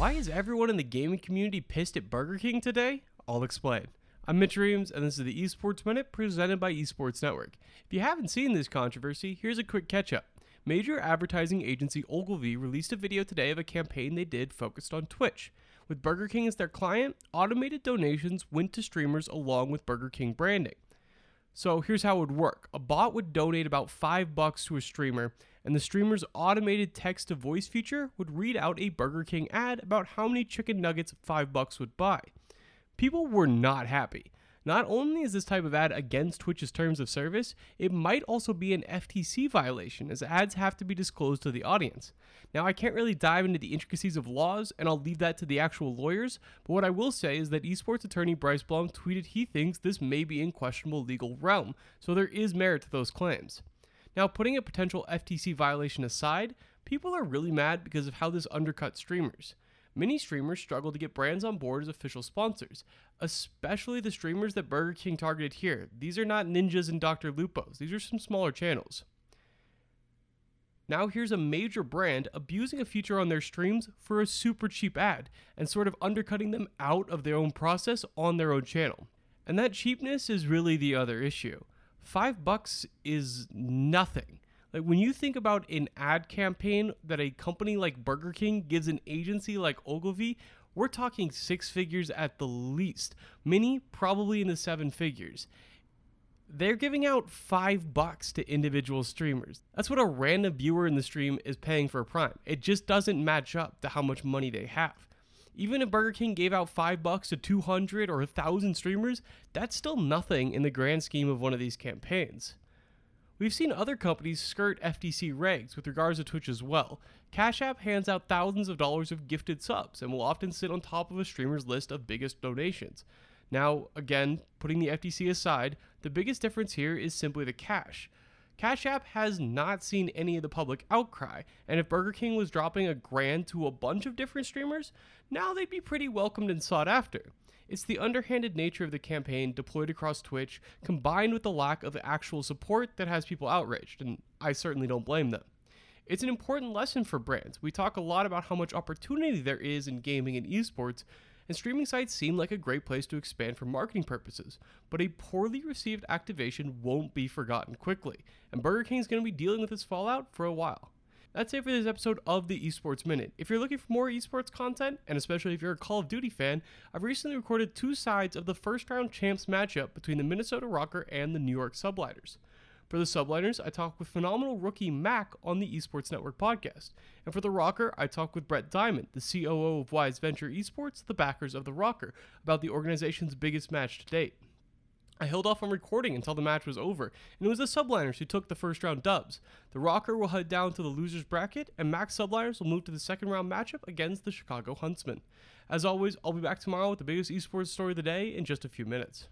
Why is everyone in the gaming community pissed at Burger King today? I'll explain. I'm Mitch Reams, and this is the Esports Minute presented by Esports Network. If you haven't seen this controversy, here's a quick catch-up. Major advertising agency Ogilvy released a video today of a campaign they did focused on Twitch. With Burger King as their client, automated donations went to streamers along with Burger King branding. So here's how it would work. A bot would donate about $5 to a streamer, and the streamer's automated text-to-voice feature would read out a Burger King ad about how many chicken nuggets $5 would buy. People were not happy. Not only is this type of ad against Twitch's terms of service, it might also be an FTC violation, as ads have to be disclosed to the audience. Now, I can't really dive into the intricacies of laws, and I'll leave that to the actual lawyers, but what I will say is that esports attorney Bryce Blom tweeted he thinks this may be in questionable legal realm, so there is merit to those claims. Now, putting a potential FTC violation aside, people are really mad because of how this undercut streamers. Many streamers struggle to get brands on board as official sponsors, especially the streamers that Burger King targeted here. These are not Ninjas and Dr. Lupos. These are some smaller channels. Now here's a major brand abusing a feature on their streams for a super cheap ad and sort of undercutting them out of their own process on their own channel. And that cheapness is really the other issue. $5 is nothing. Like, when you think about an ad campaign that a company like Burger King gives an agency like Ogilvy, we're talking six figures at the least. Many probably in the seven figures. They're giving out $5 to individual streamers. That's what a random viewer in the stream is paying for Prime. It just doesn't match up to how much money they have. Even if Burger King gave out $5 to 200 or 1,000 streamers, that's still nothing in the grand scheme of one of these campaigns. We've seen other companies skirt FTC regs with regards to Twitch as well. Cash App hands out thousands of dollars of gifted subs and will often sit on top of a streamer's list of biggest donations. Now, again, putting the FTC aside, the biggest difference here is simply the cash. Cash App has not seen any of the public outcry, and if Burger King was dropping $1,000 to a bunch of different streamers, now they'd be pretty welcomed and sought after. It's the underhanded nature of the campaign deployed across Twitch, combined with the lack of actual support, that has people outraged, and I certainly don't blame them. It's an important lesson for brands. We talk a lot about how much opportunity there is in gaming and esports, and streaming sites seem like a great place to expand for marketing purposes, but a poorly received activation won't be forgotten quickly, and Burger King's going to be dealing with this fallout for a while. That's it for this episode of the Esports Minute. If you're looking for more esports content, and especially if you're a Call of Duty fan, I've recently recorded two sides of the first round champs matchup between the Minnesota RØKKR and the New York Subliners. For the Subliners, I talk with phenomenal rookie Mac on the Esports Network podcast. And for the RØKKR, I talk with Brett Diamond, the COO of Wise Venture Esports, the backers of the RØKKR, about the organization's biggest match to date. I held off on recording until the match was over, and it was the Subliners who took the first round dubs. The RØKKR will head down to the loser's bracket, and Mac Subliners will move to the second round matchup against the Chicago Huntsmen. As always, I'll be back tomorrow with the biggest esports story of the day in just a few minutes.